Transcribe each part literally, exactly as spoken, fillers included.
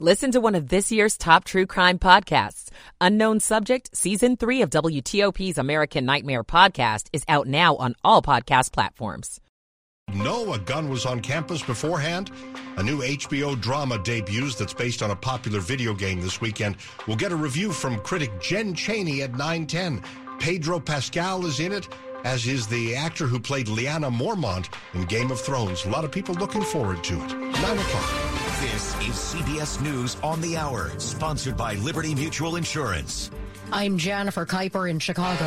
Listen to one of this year's top true crime podcasts. Unknown Subject, Season three of W T O P's American Nightmare podcast is out now on all podcast platforms. Know a gun was on campus beforehand? A new H B O drama debuts that's based on a popular video game this weekend. We'll get a review from critic Jen Chaney at nine ten. Pedro Pascal is in it, as is the actor who played Lyanna Mormont in Game of Thrones. A lot of people looking forward to it. nine o'clock. This is C B S News on the Hour, sponsored by Liberty Mutual Insurance. I'm Jennifer Kuyper in Chicago.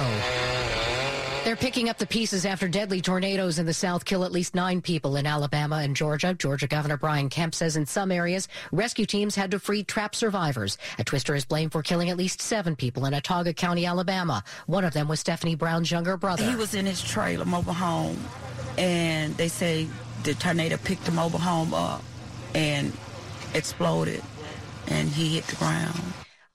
They're picking up the pieces after deadly tornadoes in the South kill at least nine people in Alabama and Georgia. Georgia Governor Brian Kemp says in some areas, rescue teams had to free trapped survivors. A twister is blamed for killing at least seven people in Autauga County, Alabama. One of them was Stephanie Brown's younger brother. He was in his trailer mobile home, and they say the tornado picked the mobile home up and exploded, and he hit the ground.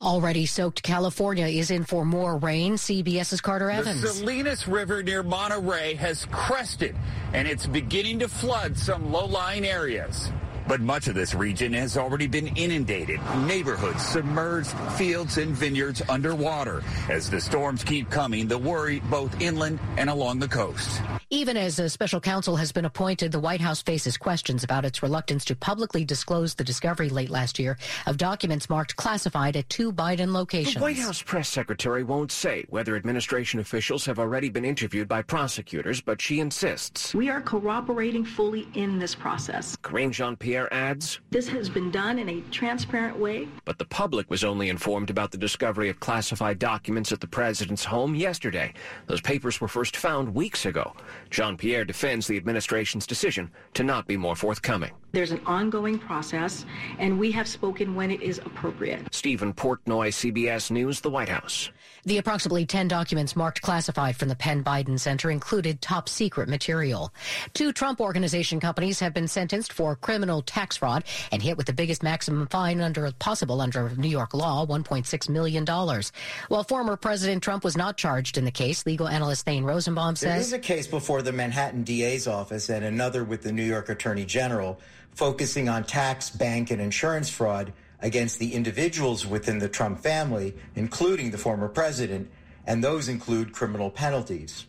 Already soaked California is in for more rain. CBS's Carter Evans. The Salinas River near Monterey has crested, and it's beginning to flood some low-lying areas. But much of this region has already been inundated. Neighborhoods submerged, fields and vineyards underwater. As the storms keep coming, the worry both inland and along the coast. Even as a special counsel has been appointed, the White House faces questions about its reluctance to publicly disclose the discovery late last year of documents marked classified at two Biden locations. The White House press secretary won't say whether administration officials have already been interviewed by prosecutors, but she insists. We are corroborating fully in this process. Karine Jean-Pierre adds, this has been done in a transparent way. But the public was only informed about the discovery of classified documents at the president's home yesterday. Those papers were first found weeks ago. Jean-Pierre defends the administration's decision to not be more forthcoming. There's an ongoing process, and we have spoken when it is appropriate. Stephen Portnoy, C B S News, the White House. The approximately ten documents marked classified from the Penn Biden Center included top-secret material. Two Trump Organization companies have been sentenced for criminal tax fraud and hit with the biggest maximum fine under possible under New York law, one point six million dollars. While former President Trump was not charged in the case, legal analyst Thane Rosenbaum says, there is a case before the Manhattan D A's office and another with the New York Attorney General focusing on tax, bank, and insurance fraud against the individuals within the Trump family, including the former president, and those include criminal penalties.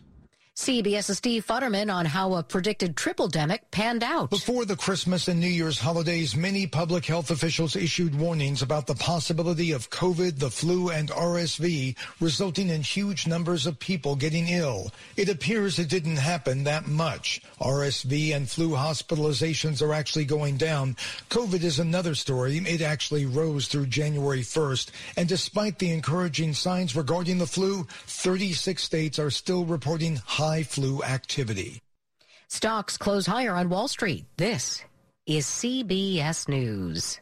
CBS's Steve Futterman on how a predicted triple-demic panned out. Before the Christmas and New Year's holidays, many public health officials issued warnings about the possibility of COVID, the flu, and R S V, resulting in huge numbers of people getting ill. It appears it didn't happen that much. R S V and flu hospitalizations are actually going down. COVID is another story. It actually rose through January first. And despite the encouraging signs regarding the flu, thirty-six states are still reporting high high flu activity. Stocks close higher on Wall Street. This is C B S News.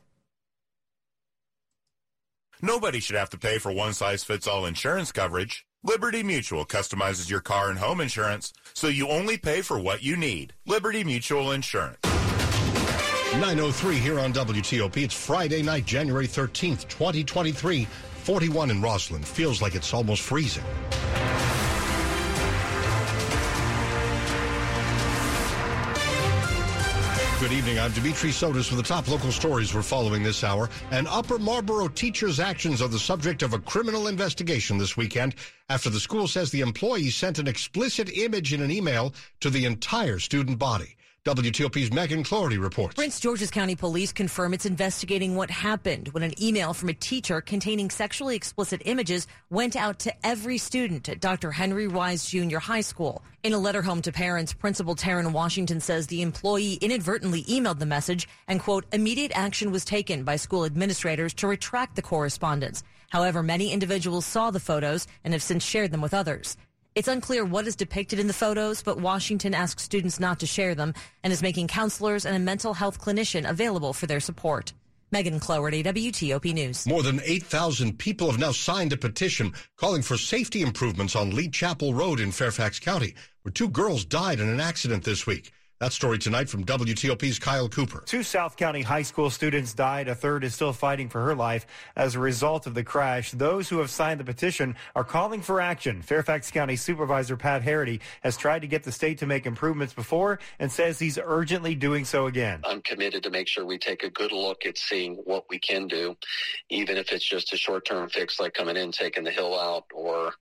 Nobody should have to pay for one-size-fits-all insurance coverage. Liberty Mutual customizes your car and home insurance so you only pay for what you need. Liberty Mutual Insurance. nine oh three here on W T O P. It's Friday night, January thirteenth, twenty twenty-three. forty-one in Rosslyn. Feels like it's almost freezing. Good evening. I'm Dimitri Sotis with the top local stories we're following this hour. An Upper Marlboro teacher's actions are the subject of a criminal investigation this weekend after the school says the employee sent an explicit image in an email to the entire student body. W T O P's Megan Cloherty reports. Prince George's County Police confirm it's investigating what happened when an email from a teacher containing sexually explicit images went out to every student at Doctor Henry Wise Junior High School. In a letter home to parents, Principal Taryn Washington says the employee inadvertently emailed the message and, quote, immediate action was taken by school administrators to retract the correspondence. However, many individuals saw the photos and have since shared them with others. It's unclear what is depicted in the photos, but Washington asks students not to share them and is making counselors and a mental health clinician available for their support. Megan Cloherty, W T O P News. More than eight thousand people have now signed a petition calling for safety improvements on Lee Chapel Road in Fairfax County, where two girls died in an accident this week. That story tonight from W T O P's Kyle Cooper. Two South County high school students died. A third is still fighting for her life as a result of the crash. Those who have signed the petition are calling for action. Fairfax County Supervisor Pat Harity has tried to get the state to make improvements before and says he's urgently doing so again. I'm committed to make sure we take a good look at seeing what we can do, even if it's just a short-term fix like coming in, taking the hill out, or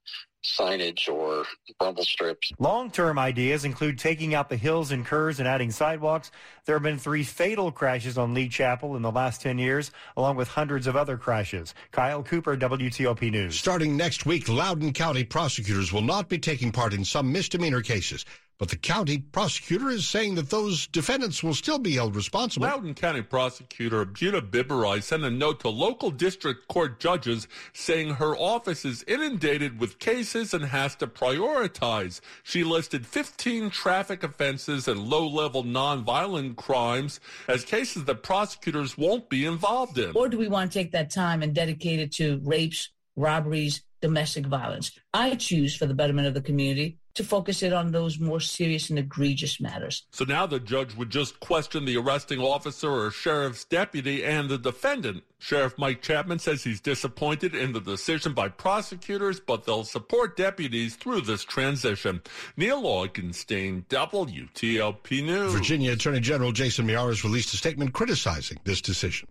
signage or rumble strips. Long-term ideas include taking out the hills and curves and adding sidewalks. There have been three fatal crashes on Lee Chapel in the last ten years, along with hundreds of other crashes. Kyle Cooper, W T O P News. Starting next week, Loudoun County prosecutors will not be taking part in some misdemeanor cases, but the county prosecutor is saying that those defendants will still be held responsible. Loudoun County Prosecutor Judah Biberai sent a note to local district court judges saying her office is inundated with cases and has to prioritize. She listed fifteen traffic offenses and low-level nonviolent crimes as cases that prosecutors won't be involved in. Or do we want to take that time and dedicate it to rapes, robberies, domestic violence? I choose, for the betterment of the community, to focus it on those more serious and egregious matters. So now the judge would just question the arresting officer or sheriff's deputy and the defendant. Sheriff Mike Chapman says he's disappointed in the decision by prosecutors, but they'll support deputies through this transition. Neil Augenstein, W T O P News. Virginia Attorney General Jason Miaris released a statement criticizing this decision.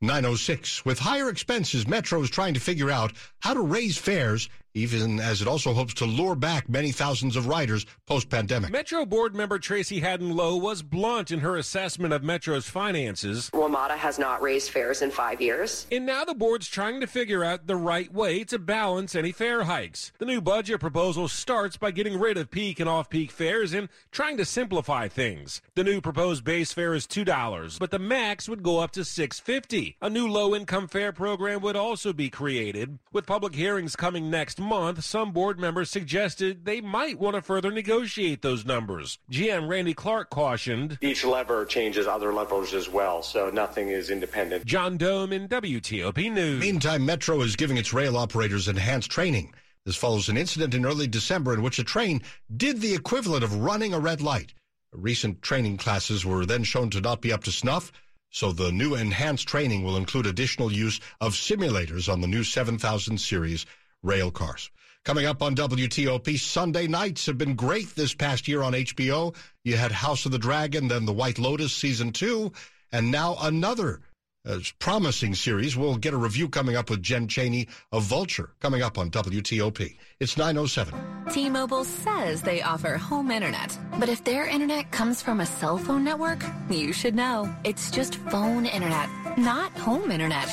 nine oh six. With higher expenses, Metro is trying to figure out how to raise fares, even as it also hopes to lure back many thousands of riders post-pandemic. Metro board member Tracy Haddon-Lowe was blunt in her assessment of Metro's finances. WMATA has not raised fares in five years. And now the board's trying to figure out the right way to balance any fare hikes. The new budget proposal starts by getting rid of peak and off-peak fares and trying to simplify things. The new proposed base fare is two dollars, but the max would go up to six dollars and fifty cents. A new low-income fare program would also be created. With public hearings coming next month, some board members suggested they might want to further negotiate those numbers. G M Randy Clark cautioned, each lever changes other levers as well, so nothing is independent. John Dome in W T O P News. Meantime, Metro is giving its rail operators enhanced training. This follows an incident in early December in which a train did the equivalent of running a red light. Recent training classes were then shown to not be up to snuff, so the new enhanced training will include additional use of simulators on the new seven thousand series rail cars. Coming up on W T O P, Sunday nights have been great this past year on H B O. You had House of the Dragon, then The White Lotus Season two, and now another uh, promising series. We'll get a review coming up with Jen Chaney of Vulture, coming up on W T O P. It's nine oh seven. T-Mobile says they offer home internet, but if their internet comes from a cell phone network, you should know. It's just phone internet, not home internet.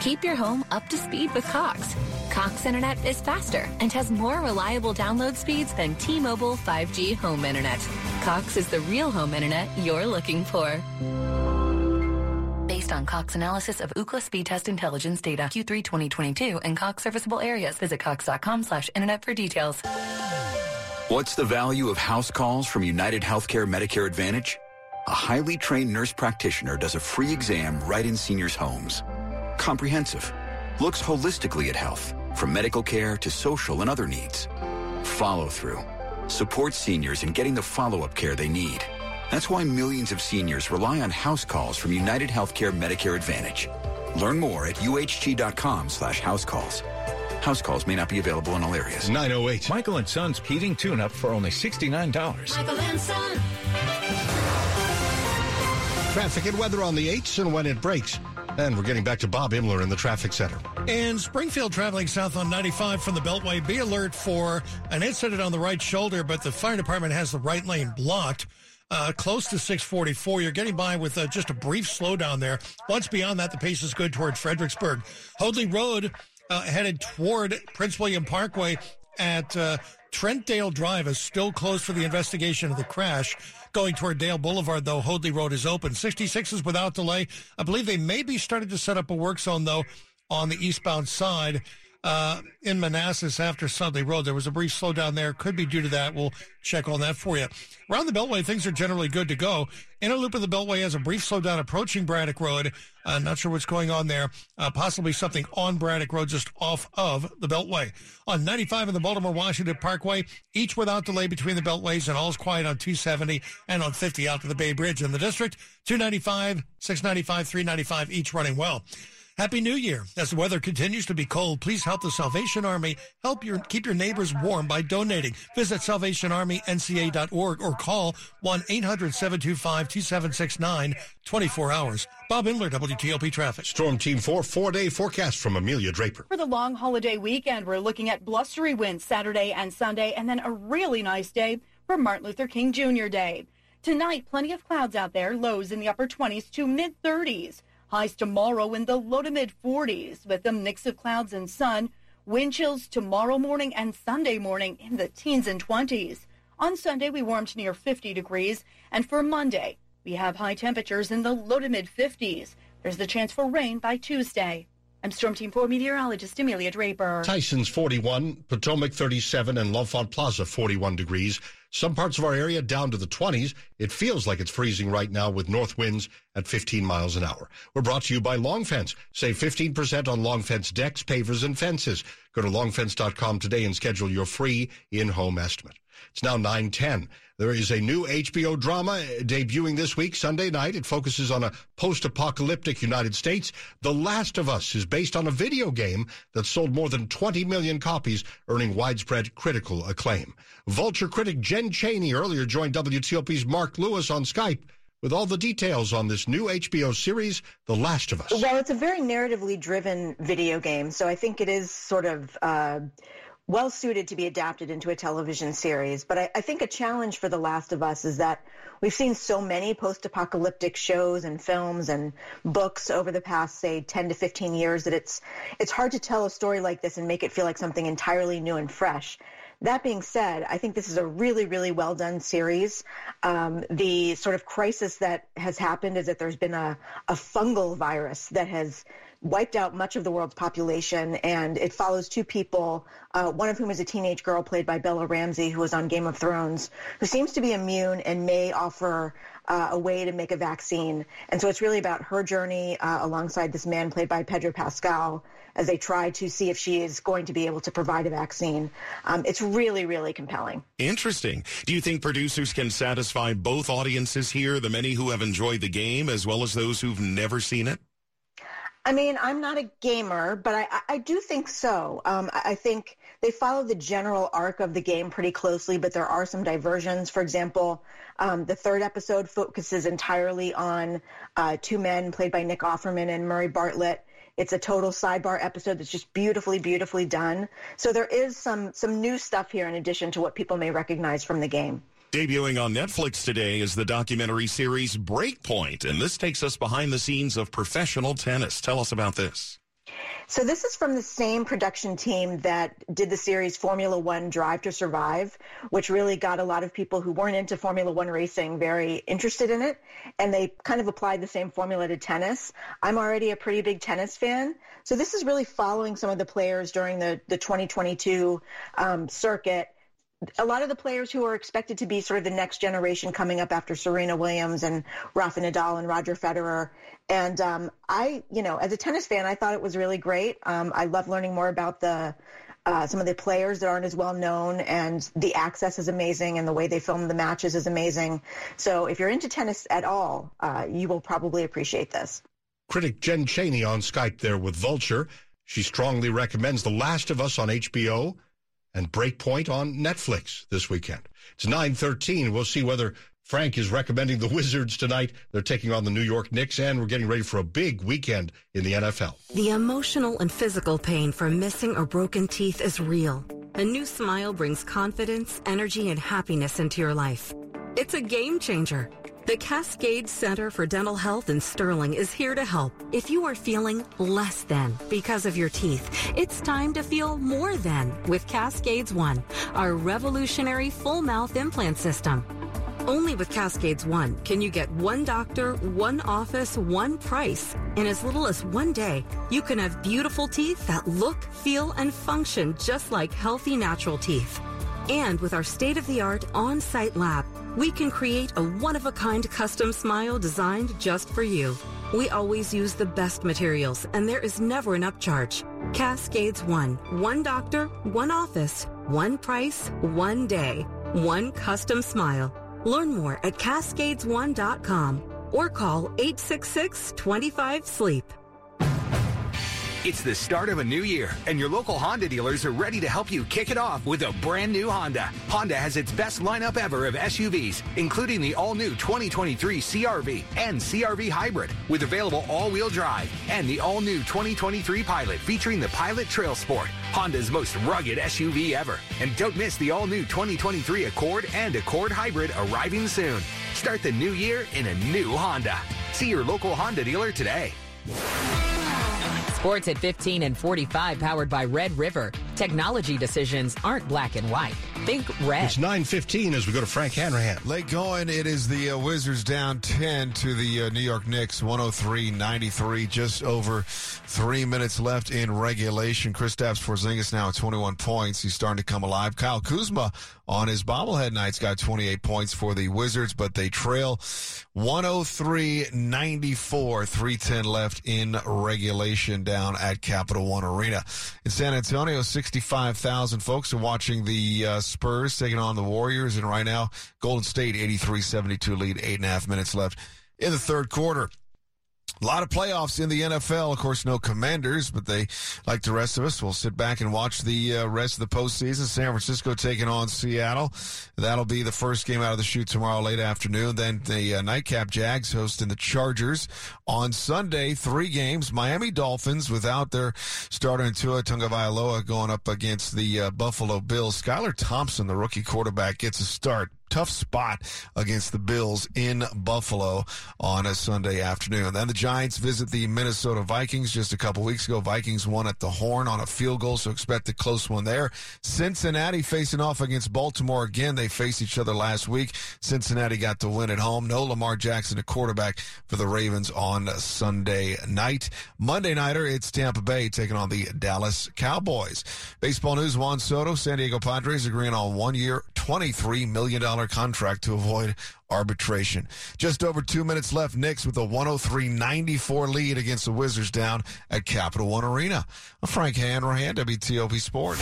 Keep your home up to speed with Cox. Cox Internet is faster and has more reliable download speeds than T-Mobile five G home internet. Cox is the real home internet you're looking for. Based on Cox analysis of Ookla speed test intelligence data, Q three twenty twenty-two and Cox serviceable areas. Visit cox.com slash internet for details. What's the value of house calls from UnitedHealthcare Medicare Advantage? A highly trained nurse practitioner does a free exam right in seniors' homes. Comprehensive. Looks holistically at health, from medical care to social and other needs. Follow through. Supports seniors in getting the follow-up care they need. That's why millions of seniors rely on house calls from UnitedHealthcare Medicare Advantage. Learn more at uhg.com slash housecalls. House calls may not be available in all areas. nine oh eight. Michael and Sons heating tune-up for only sixty-nine dollars. Michael and Sons. Traffic and weather on the eights and when it breaks. And we're getting back to Bob Imler in the traffic center. In Springfield, traveling south on ninety-five from the Beltway, be alert for an incident on the right shoulder, but the fire department has the right lane blocked. Uh, close to six forty-four, you're getting by with uh, just a brief slowdown there. Once beyond that, the pace is good toward Fredericksburg. Hoadley Road uh, headed toward Prince William Parkway at uh, Trentdale Drive is still closed for the investigation of the crash. Going toward Dale Boulevard, though, Hoadley Road is open. sixty-six is without delay. I believe they may be starting to set up a work zone, though, on the eastbound side. uh, in Manassas after Sudley Road. There was a brief slowdown there. Could be due to that. We'll check on that for you. Around the Beltway, things are generally good to go. Inner loop of the Beltway has a brief slowdown approaching Braddock Road. Uh, not sure what's going on there. Uh, possibly something on Braddock Road just off of the Beltway. On ninety-five and the Baltimore-Washington Parkway, each without delay between the Beltways, and all's quiet on two seventy and on fifty out to the Bay Bridge. In the district, two ninety-five, six ninety-five, three ninety-five, each running well. Happy New Year. As the weather continues to be cold, please help the Salvation Army. Help your keep your neighbors warm by donating. Visit salvation army n c a dot org or call one eight hundred seven two five two seven six nine, twenty-four hours. Bob Imler, W T O P Traffic. Storm Team four, four-day forecast from Amelia Draper. For the long holiday weekend, we're looking at blustery winds Saturday and Sunday, and then a really nice day for Martin Luther King Junior Day. Tonight, plenty of clouds out there, lows in the upper twenties to mid-thirties. Highs tomorrow in the low to mid-forties with a mix of clouds and sun. Wind chills tomorrow morning and Sunday morning in the teens and twenties. On Sunday, we warmed near fifty degrees. And for Monday, we have high temperatures in the low to mid-fifties. There's the chance for rain by Tuesday. I'm Storm Team four meteorologist Amelia Draper. Tyson's forty-one, Potomac thirty-seven, and L'Enfant Plaza forty-one degrees. Some parts of our area down to the twenties. It feels like it's freezing right now with north winds at fifteen miles an hour. We're brought to you by Long Fence. Save fifteen percent on Long Fence decks, pavers, and fences. Go to long fence dot com today and schedule your free in-home estimate. It's now nine ten. There is a new H B O drama debuting this week, Sunday night. It focuses on a post-apocalyptic United States. The Last of Us is based on a video game that sold more than twenty million copies, earning widespread critical acclaim. Vulture critic Jen Chaney earlier joined W T O P's Mark Lewis on Skype with all the details on this new H B O series, The Last of Us. Well, it's a very narratively driven video game, so I think it is sort of... Uh, well-suited to be adapted into a television series. But I, I think a challenge for The Last of Us is that we've seen so many post-apocalyptic shows and films and books over the past, say, ten to fifteen years that it's it's hard to tell a story like this and make it feel like something entirely new and fresh. That being said, I think this is a really, really well-done series. Um, the sort of crisis that has happened is that there's been a, a fungal virus that has wiped out much of the world's population, and it follows two people, uh, one of whom is a teenage girl played by Bella Ramsey, who was on Game of Thrones, who seems to be immune and may offer uh, a way to make a vaccine. And so it's really about her journey uh, alongside this man played by Pedro Pascal as they try to see if she is going to be able to provide a vaccine. Um, it's really, really compelling. Interesting. Do you think producers can satisfy both audiences here, the many who have enjoyed the game as well as those who've never seen it? I mean, I'm not a gamer, but I, I do think so. Um, I think they follow the general arc of the game pretty closely, but there are some diversions. For example, um, the third episode focuses entirely on uh, two men played by Nick Offerman and Murray Bartlett. It's a total sidebar episode that's just beautifully, beautifully done. So there is some, some new stuff here in addition to what people may recognize from the game. Debuting on Netflix today is the documentary series Breakpoint, and this takes us behind the scenes of professional tennis. Tell us about this. So this is from the same production team that did the series Formula One Drive to Survive, which really got a lot of people who weren't into Formula One racing very interested in it, and they kind of applied the same formula to tennis. I'm already a pretty big tennis fan, so this is really following some of the players during the, the twenty twenty-two um, circuit. A lot of the players who are expected to be sort of the next generation coming up after Serena Williams and Rafa Nadal and Roger Federer. And um, I, you know, as a tennis fan, I thought it was really great. Um, I love learning more about the uh, some of the players that aren't as well known, and the access is amazing, and the way they film the matches is amazing. So if you're into tennis at all, uh, you will probably appreciate this. Critic Jen Chaney on Skype there with Vulture. She strongly recommends The Last of Us on H B O and Breakpoint on Netflix this weekend. It's nine thirteen. We'll see whether Frank is recommending the Wizards tonight. They're taking on the New York Knicks, and we're getting ready for a big weekend in the N F L. The emotional and physical pain from missing or broken teeth is real. A new smile brings confidence, energy, and happiness into your life. It's a game changer. The Cascade Center for Dental Health in Sterling is here to help. If you are feeling less than because of your teeth, it's time to feel more than with Cascades One, our revolutionary full mouth implant system. Only with Cascades One can you get one doctor, one office, one price. In as little as one day, you can have beautiful teeth that look, feel, and function just like healthy, natural teeth. And with our state-of-the-art on-site lab, we can create a one-of-a-kind custom smile designed just for you. We always use the best materials, and there is never an upcharge. Cascades One. One doctor, one office, one price, one day, one custom smile. Learn more at cascades one dot com or call eight six six, two five, S L E E P. It's the start of a new year, and your local Honda dealers are ready to help you kick it off with a brand new Honda. Honda has its best lineup ever of S U Vs, including the all-new twenty twenty-three C R V and C R V Hybrid, with available all-wheel drive, and the all-new twenty twenty-three Pilot featuring the Pilot Trail Sport, Honda's most rugged S U V ever. And don't miss the all-new twenty twenty-three Accord and Accord Hybrid arriving soon. Start the new year in a new Honda. See your local Honda dealer today. Sports at fifteen and forty-five, powered by Red River. Technology decisions aren't black and white. Think red. It's nine fifteen as we go to Frank Hanrahan. Late going, it is the uh, Wizards down ten to the uh, New York Knicks, one oh three ninety-three. Just over three minutes left in regulation. Kristaps Porzingis now at twenty-one points. He's starting to come alive. Kyle Kuzma on his bobblehead night's got twenty-eight points for the Wizards, but they trail one oh three ninety-four. three ten left in regulation down at Capital One Arena. In San Antonio, sixty-five thousand folks are watching the uh, Spurs taking on the Warriors, and right now, Golden State eighty-three seventy-two lead, eight and a half minutes left in the third quarter. A lot of playoffs in the N F L. Of course, no Commanders, but they, like the rest of us, will sit back and watch the uh, rest of the postseason. San Francisco taking on Seattle. That'll be the first game out of the chute tomorrow late afternoon. Then the uh, nightcap, Jags hosting the Chargers on Sunday. Three games. Miami Dolphins without their starter Tua Tagovailoa going up against the uh, Buffalo Bills. Skylar Thompson, the rookie quarterback, gets a start. Tough spot against the Bills in Buffalo on a Sunday afternoon. Then the Giants visit the Minnesota Vikings just a couple weeks ago. Vikings won at the Horn on a field goal, so expect a close one there. Cincinnati facing off against Baltimore again. They faced each other last week. Cincinnati got the win at home. No Lamar Jackson, a quarterback for the Ravens on Sunday night. Monday nighter, it's Tampa Bay taking on the Dallas Cowboys. Baseball news, Juan Soto, San Diego Padres agreeing on one-year, twenty-three million dollars contract to avoid arbitration. Just over two minutes left. Knicks with a one oh three ninety-four lead against the Wizards down at Capital One Arena. I'm Frank Hanrahan, W T O P Sports.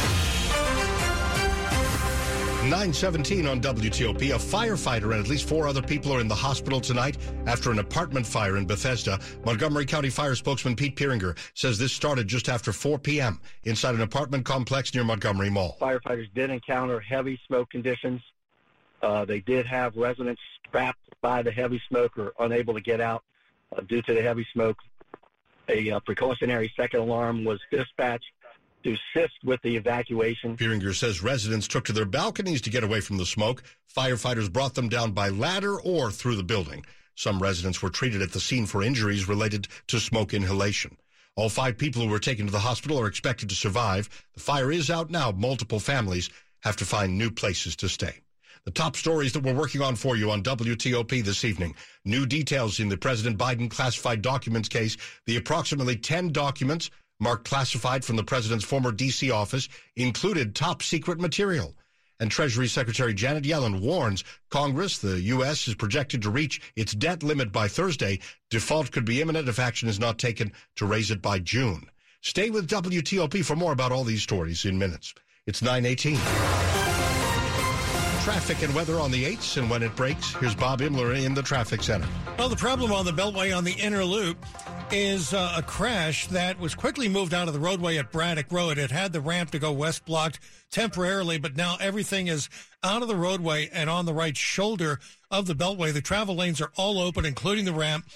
nine seventeen on W T O P. A firefighter and at least four other people are in the hospital tonight after an apartment fire in Bethesda. Montgomery County Fire spokesman Pete Pieringer says this started just after four p.m. inside an apartment complex near Montgomery Mall. Firefighters did encounter heavy smoke conditions. Uh, they did have residents trapped by the heavy smoke or unable to get out uh, due to the heavy smoke. A uh, precautionary second alarm was dispatched to assist with the evacuation. Pieringer says residents took to their balconies to get away from the smoke. Firefighters brought them down by ladder or through the building. Some residents were treated at the scene for injuries related to smoke inhalation. All five people who were taken to the hospital are expected to survive. The fire is out now. Multiple families have to find new places to stay. The top stories that we're working on for you on W T O P this evening. New details in the President Biden classified documents case. The approximately ten documents marked classified from the president's former D C office included top secret material. And Treasury Secretary Janet Yellen warns Congress, the U S, is projected to reach its debt limit by Thursday. Default could be imminent if action is not taken to raise it by June. Stay with W T O P for more about all these stories in minutes. It's nine eighteen. Traffic and weather on the eights, and when it breaks, here's Bob Imler in the traffic center. Well, the problem on the Beltway on the inner loop is uh, a crash that was quickly moved out of the roadway at Braddock Road. It had the ramp to go west blocked temporarily, but now everything is out of the roadway and on the right shoulder of the Beltway. The travel lanes are all open, including the ramp.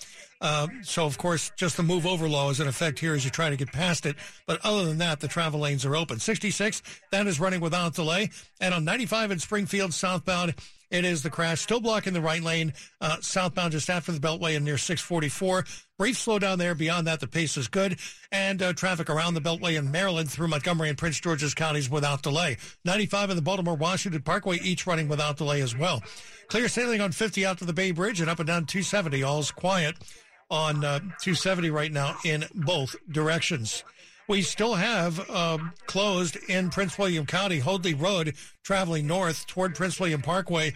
Uh, so, of course, just the move over law is in effect here as you try to get past it. But other than that, the travel lanes are open. sixty-six, that is running without delay. And on ninety-five in Springfield, southbound, It is the crash still blocking the right lane uh, southbound just after the Beltway and near six forty-four. Brief slowdown there. Beyond that, the pace is good. And uh, traffic around the Beltway in Maryland through Montgomery and Prince George's counties without delay. ninety-five and the Baltimore-Washington Parkway each running without delay as well. Clear sailing on fifty out to the Bay Bridge and up and down two seventy. All's quiet on uh, two seventy right now in both directions. We still have uh, closed in Prince William County, Hoadley Road, traveling north toward Prince William Parkway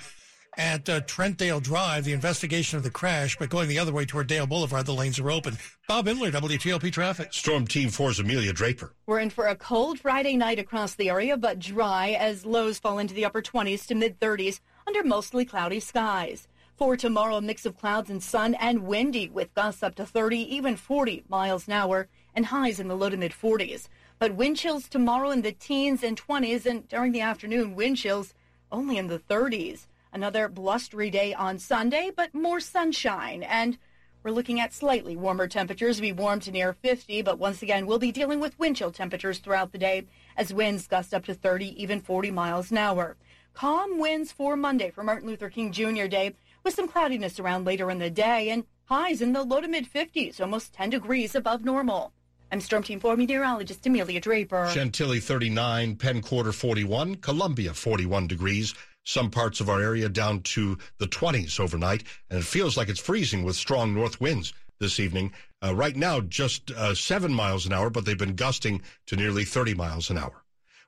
at uh, Trentdale Drive, the investigation of the crash, but going the other way toward Dale Boulevard, the lanes are open. Bob Imler, W T O P Traffic. Storm Team four's Amelia Draper. We're in for a cold Friday night across the area, but dry as lows fall into the upper twenties to mid-thirties under mostly cloudy skies. For tomorrow, a mix of clouds and sun and windy with gusts up to thirty, even forty miles an hour, and highs in the low to mid-forties. But wind chills tomorrow in the teens and twenties, and during the afternoon, wind chills only in the thirties. Another blustery day on Sunday, but more sunshine. And we're looking at slightly warmer temperatures. We warm to near fifty, but once again, we'll be dealing with wind chill temperatures throughout the day as winds gust up to thirty, even forty miles an hour. Calm winds for Monday for Martin Luther King Junior Day, with some cloudiness around later in the day, and highs in the low to mid-fifties, almost ten degrees above normal. I'm Storm Team four meteorologist Amelia Draper. Chantilly thirty-nine, Penn Quarter forty-one, Columbia forty-one degrees. Some parts of our area down to the twenties overnight, and it feels like it's freezing with strong north winds this evening. Uh, right now, just uh, seven miles an hour, but they've been gusting to nearly thirty miles an hour.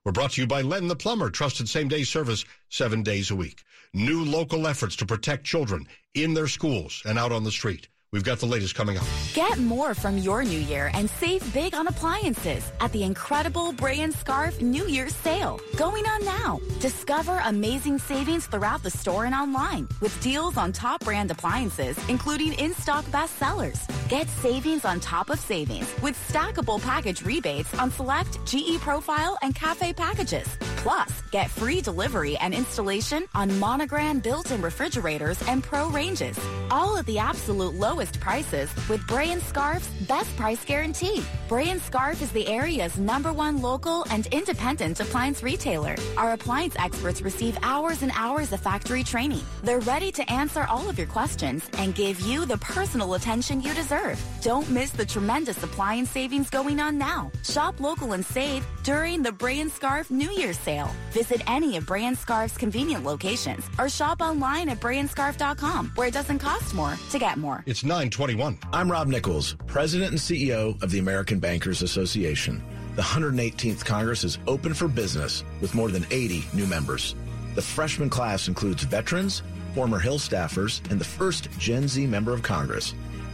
We're brought to you by Len the Plumber, trusted same-day service seven days a week. New local efforts to protect children in their schools and out on the street. We've got the latest coming up. Get more from your new year and save big on appliances at the incredible Bray and Scarf New Year's sale going on now. Discover amazing savings throughout the store and online with deals on top brand appliances, including in-stock bestsellers. Get savings on top of savings with stackable package rebates on select G E Profile and Cafe packages. Plus, get free delivery and installation on Monogram built-in refrigerators and Pro ranges, all at the absolute lowest prices with Bray and Scarf's best price guarantee. Bray and Scarf is the area's number one local and independent appliance retailer. Our appliance experts receive hours and hours of factory training. They're ready to answer all of your questions and give you the personal attention you deserve. Don't miss the tremendous appliance savings going on now. Shop local and save during the Bray and Scarf New Year's sale. Visit any of Bray and Scarf's convenient locations or shop online at bray and scarf dot com, where it doesn't cost more to get more. It's nine twenty-one. I'm Rob Nichols, President and C E O of the American Bankers Association. The one hundred eighteenth Congress is open for business with more than eighty new members. The freshman class includes veterans, former Hill staffers, and the first Gen Z member of Congress,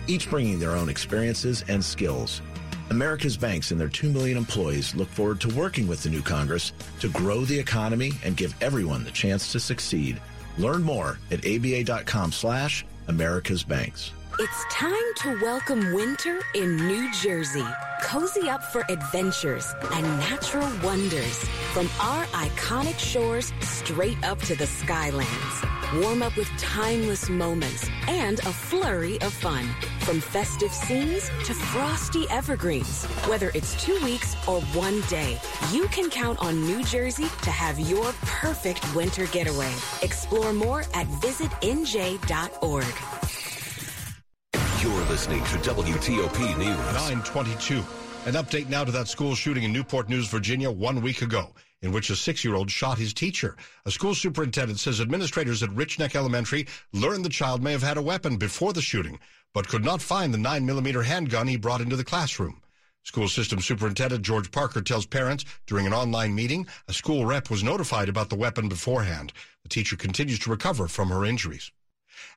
each bringing their own experiences and skills. America's banks and their two million employees look forward to working with the new Congress to grow the economy and give everyone the chance to succeed. Learn more at a b a dot com slash America's Banks. It's time to welcome winter in New Jersey. Cozy up for adventures and natural wonders from our iconic shores straight up to the skylands. Warm up with timeless moments and a flurry of fun from festive scenes to frosty evergreens. Whether it's two weeks or one day, you can count on New Jersey to have your perfect winter getaway. Explore more at visit n j dot org. You're listening to W T O P News. nine twenty-two. An update now to that school shooting in Newport News, Virginia, one week ago, in which a six-year-old shot his teacher. A school superintendent says administrators at Rich Neck Elementary learned the child may have had a weapon before the shooting, but could not find the nine millimeter handgun he brought into the classroom. School system superintendent George Parker tells parents during an online meeting a school rep was notified about the weapon beforehand. The teacher continues to recover from her injuries.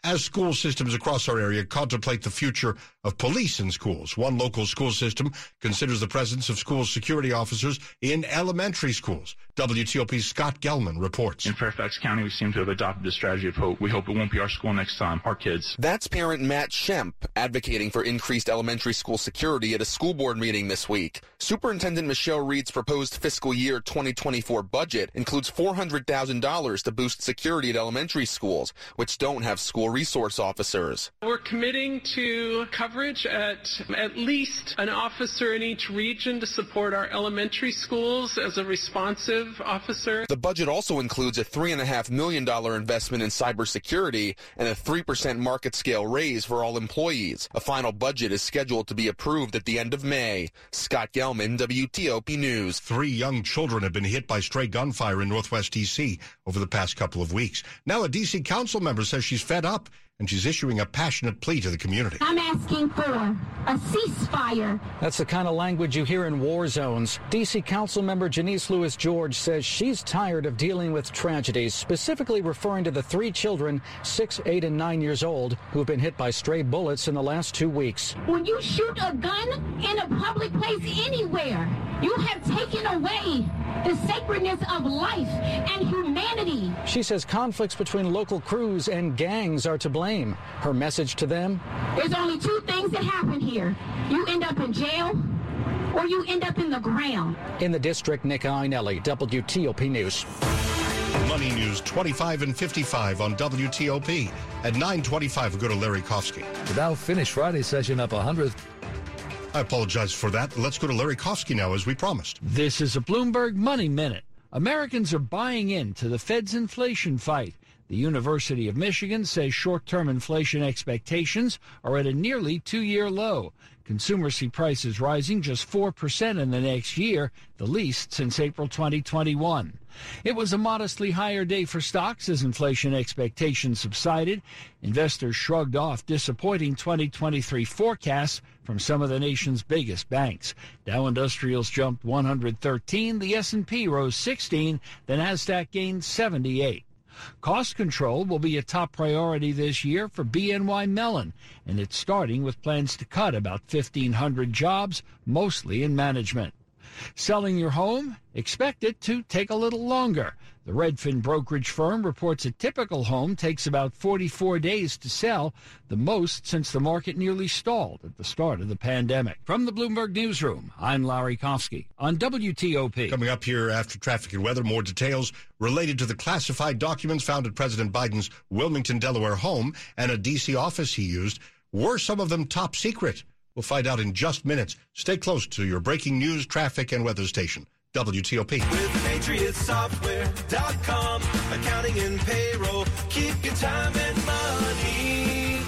As school systems across our area contemplate the future of police in schools, one local school system considers the presence of school security officers in elementary schools. W T O P's Scott Gelman reports. In Fairfax County, we seem to have adopted a strategy of hope. We hope it won't be our school next time, our kids. That's parent Matt Shemp advocating for increased elementary school security at a school board meeting this week. Superintendent Michelle Reed's proposed fiscal year twenty twenty-four budget includes four hundred thousand dollars to boost security at elementary schools, which don't have school school resource officers. We're committing to coverage at at least an officer in each region to support our elementary schools as a responsive officer. The budget also includes a three point five million dollars investment in cybersecurity and a three percent market scale raise for all employees. A final budget is scheduled to be approved at the end of May. Scott Gelman, W T O P News. Three young children have been hit by stray gunfire in Northwest D C over the past couple of weeks. Now a D C council member says she's fed up and she's issuing a passionate plea to the community. I'm asking for a ceasefire. That's the kind of language you hear in war zones. D C Councilmember Janice Lewis-George says she's tired of dealing with tragedies, specifically referring to the three children, six, eight, and nine years old, who've been hit by stray bullets in the last two weeks. When you shoot a gun in a public place anywhere, you have taken away the sacredness of life and humanity. She says conflicts between local crews and gangs are to blame. Her message to them: there's only two things that happen here. You end up in jail or you end up in the ground. In the district, Nick Ainelli, W T O P News. Money News twenty-five and fifty-five on W T O P. At nine twenty-five, we'll go to Larry Kofsky. The Dow finished Friday's session up one hundred. I apologize for that. Let's go to Larry Kofsky now, as we promised. This is a Bloomberg Money Minute. Americans are buying into the Fed's inflation fight. The University of Michigan says short-term inflation expectations are at a nearly two-year low. Consumers see prices rising just four percent in the next year, the least since April twenty twenty-one. It was a modestly higher day for stocks as inflation expectations subsided. Investors shrugged off disappointing twenty twenty-three forecasts from some of the nation's biggest banks. Dow Industrials jumped one hundred thirteen, the S and P rose sixteen, the NASDAQ gained seventy-eight. Cost control will be a top priority this year for B N Y Mellon, and it's starting with plans to cut about fifteen hundred jobs, mostly in management. Selling your home? Expect it to take a little longer. The Redfin brokerage firm reports a typical home takes about forty-four days to sell, the most since the market nearly stalled at the start of the pandemic. From the Bloomberg Newsroom, I'm Larry Kofsky on W T O P. Coming up here after traffic and weather, more details related to the classified documents found at President Biden's Wilmington, Delaware home and a D C office he used. Were some of them top secret? We'll find out in just minutes. Stay close to your breaking news, traffic, and weather station. W T O P. With Patriot Software dot com, accounting and payroll, keep your time and money.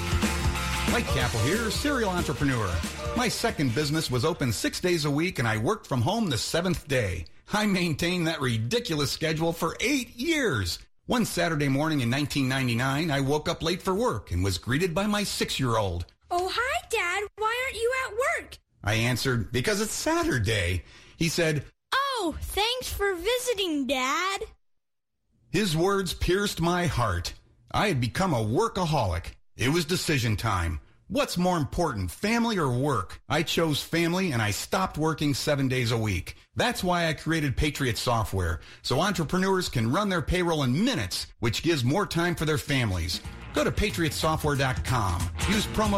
Mike Capel here, serial entrepreneur. My second business was open six days a week, and I worked from home the seventh day. I maintained that ridiculous schedule for eight years. One Saturday morning in nineteen ninety-nine, I woke up late for work and was greeted by my six-year-old. Oh, hi, Dad. Why aren't you at work? I answered, because it's Saturday. He said, oh, thanks for visiting, Dad. His words pierced my heart. I had become a workaholic. It was decision time. What's more important, family or work? I chose family, and I stopped working seven days a week. That's why I created Patriot Software, so entrepreneurs can run their payroll in minutes, which gives more time for their families. Go to Patriot Software dot com. Use promo